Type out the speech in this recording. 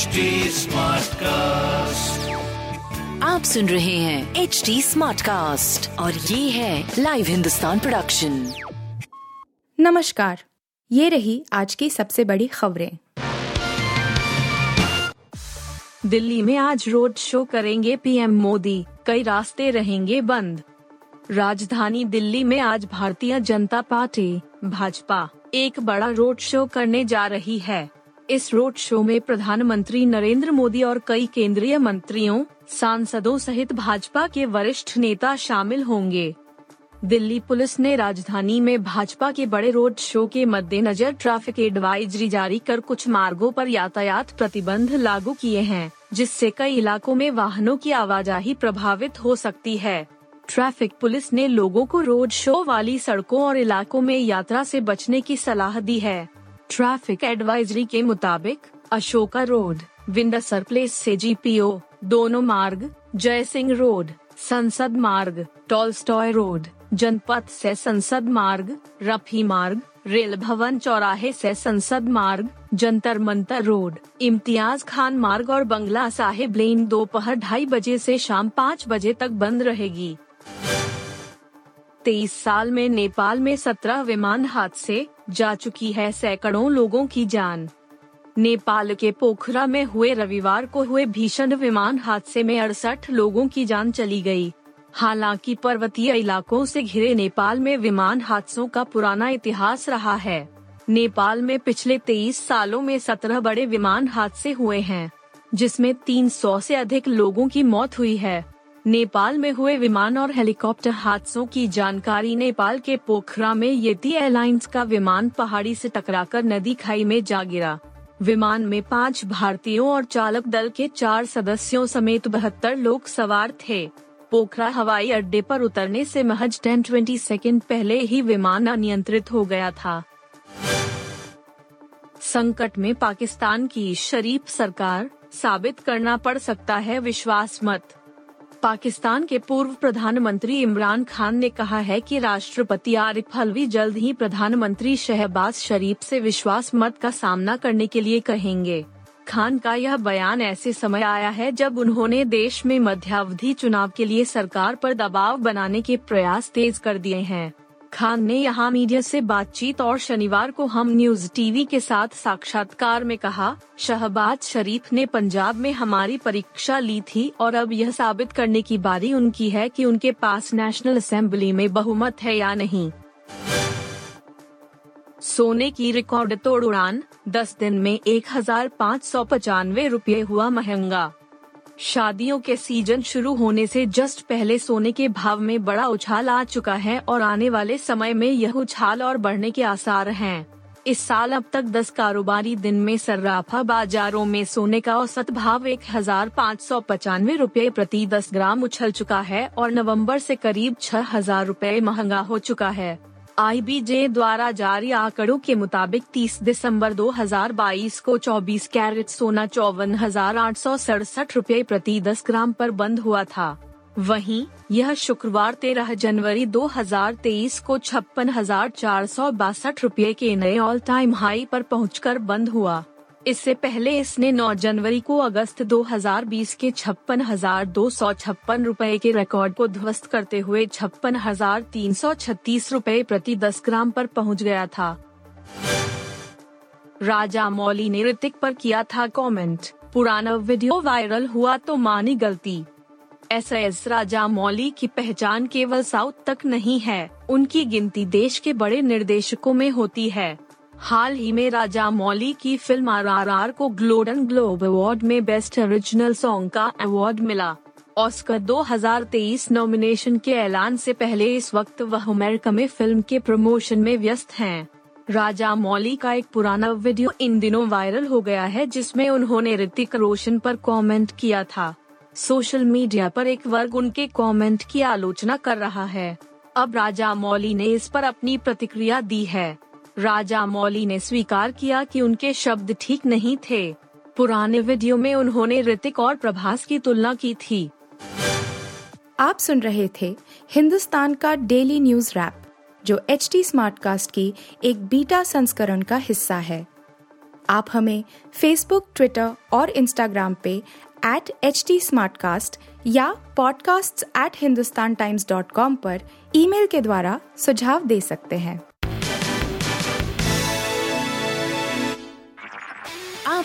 Smart cast, आप सुन रहे हैं HD स्मार्ट कास्ट और ये है लाइव हिंदुस्तान प्रोडक्शन। नमस्कार, ये रही आज की सबसे बड़ी खबरें। दिल्ली में आज रोड शो करेंगे PM मोदी, कई रास्ते रहेंगे बंद। राजधानी दिल्ली में आज भारतीय जनता पार्टी भाजपा एक बड़ा रोड शो करने जा रही है। इस रोड शो में प्रधानमंत्री नरेंद्र मोदी और कई केंद्रीय मंत्रियों, सांसदों सहित भाजपा के वरिष्ठ नेता शामिल होंगे। दिल्ली पुलिस ने राजधानी में भाजपा के बड़े रोड शो के मद्देनजर ट्रैफिक एडवाइजरी जारी कर कुछ मार्गों पर यातायात प्रतिबंध लागू किए हैं, जिससे कई इलाकों में वाहनों की आवाजाही प्रभावित हो सकती है। ट्रैफिक पुलिस ने लोगों को रोड शो वाली सड़कों और इलाकों में यात्रा से बचने की सलाह दी है। ट्रैफिक एडवाइजरी के मुताबिक अशोका रोड, विंडसर प्लेस से GPO, दोनों मार्ग, जयसिंह रोड, संसद मार्ग, टॉलस्टॉय रोड, जनपथ से संसद मार्ग, रफी मार्ग, रेल भवन चौराहे से संसद मार्ग, जंतर मंतर रोड, इम्तियाज खान मार्ग और बंगला साहिब लेन दोपहर 2:30 बजे से शाम 5 बजे तक बंद रहेगी। 23 साल में नेपाल में 17 विमान हादसे, जा चुकी है सैकड़ों लोगों की जान। नेपाल के पोखरा में हुए रविवार को हुए भीषण विमान हादसे में 68 लोगों की जान चली गई। हालांकि पर्वतीय इलाकों से घिरे नेपाल में विमान हादसों का पुराना इतिहास रहा है। नेपाल में पिछले 23 सालों में 17 बड़े विमान हादसे हुए हैं, जिसमें 300 से अधिक लोगों की मौत हुई है। नेपाल में हुए विमान और हेलीकॉप्टर हादसों की जानकारी। नेपाल के पोखरा में यति एयरलाइंस का विमान पहाड़ी से टकराकर नदी खाई में जा गिरा। विमान में 5 भारतीयों और चालक दल के 4 सदस्यों समेत 72 लोग सवार थे। पोखरा हवाई अड्डे पर उतरने से महज 10-20 सेकंड पहले ही विमान अनियंत्रित हो गया था। संकट में पाकिस्तान की शरीफ सरकार, साबित करना पड़ सकता है विश्वास मत। पाकिस्तान के पूर्व प्रधानमंत्री इमरान खान ने कहा है कि राष्ट्रपति आरिफ अल्वी जल्द ही प्रधानमंत्री शहबाज शरीफ से विश्वास मत का सामना करने के लिए कहेंगे। खान का यह बयान ऐसे समय आया है जब उन्होंने देश में मध्यावधि चुनाव के लिए सरकार पर दबाव बनाने के प्रयास तेज कर दिए हैं। खान ने यहां मीडिया से बातचीत और शनिवार को हम न्यूज TV के साथ साक्षात्कार में कहा, शहबाज शरीफ ने पंजाब में हमारी परीक्षा ली थी और अब यह साबित करने की बारी उनकी है कि उनके पास नेशनल असेंबली में बहुमत है या नहीं। सोने की रिकॉर्ड तोड़ उड़ान, 10 दिन में 1595 रुपये हुआ महंगा। शादियों के सीजन शुरू होने से जस्ट पहले सोने के भाव में बड़ा उछाल आ चुका है और आने वाले समय में यह उछाल और बढ़ने के आसार हैं। इस साल अब तक 10 कारोबारी दिन में सर्राफा बाजारों में सोने का औसत भाव 1595 रुपये प्रति 10 ग्राम उछल चुका है और नवंबर से करीब 6000 रुपये महंगा हो चुका है। IBJ द्वारा जारी आंकड़ों के मुताबिक 30 दिसंबर 2022 को 24 कैरेट सोना 54,867 रुपये प्रति 10 ग्राम पर बंद हुआ था। वहीं यह शुक्रवार 13 जनवरी 2023 को 56,462 रुपये के नए ऑल टाइम हाई पर पहुंचकर बंद हुआ। इससे पहले इसने 9 जनवरी को अगस्त 2020 के 56,256 रुपये के रिकॉर्ड को ध्वस्त करते हुए 56,336 रुपये प्रति 10 ग्राम पर पहुंच गया था। राजामौली ने ऋतिक पर किया था कमेंट, पुराना वीडियो वायरल हुआ तो मानी गलती। SS राजामौली की पहचान केवल साउथ तक नहीं है, उनकी गिनती देश के बड़े निर्देशकों में होती है। हाल ही में राजामौली की फिल्म RRR को गोल्डन ग्लोब अवार्ड में बेस्ट ओरिजिनल सॉन्ग का अवार्ड मिला। ऑस्कर 2023 नॉमिनेशन के ऐलान से पहले इस वक्त वह अमेरिका में फिल्म के प्रमोशन में व्यस्त हैं। राजामौली का एक पुराना वीडियो इन दिनों वायरल हो गया है जिसमें उन्होंने ऋतिक रोशन पर कमेंट किया था। सोशल मीडिया पर एक वर्ग उनके कमेंट की आलोचना कर रहा है। अब राजामौली ने इस पर अपनी प्रतिक्रिया दी है। राजामौली ने स्वीकार किया कि उनके शब्द ठीक नहीं थे। पुराने वीडियो में उन्होंने ऋतिक और प्रभास की तुलना की थी। आप सुन रहे थे हिंदुस्तान का डेली न्यूज रैप, जो HD स्मार्टकास्ट की एक बीटा संस्करण का हिस्सा है। आप हमें फेसबुक, ट्विटर और इंस्टाग्राम पे @HT Smartcast या podcasts@hindustantimes.com पर ईमेल के द्वारा सुझाव दे सकते हैं। आप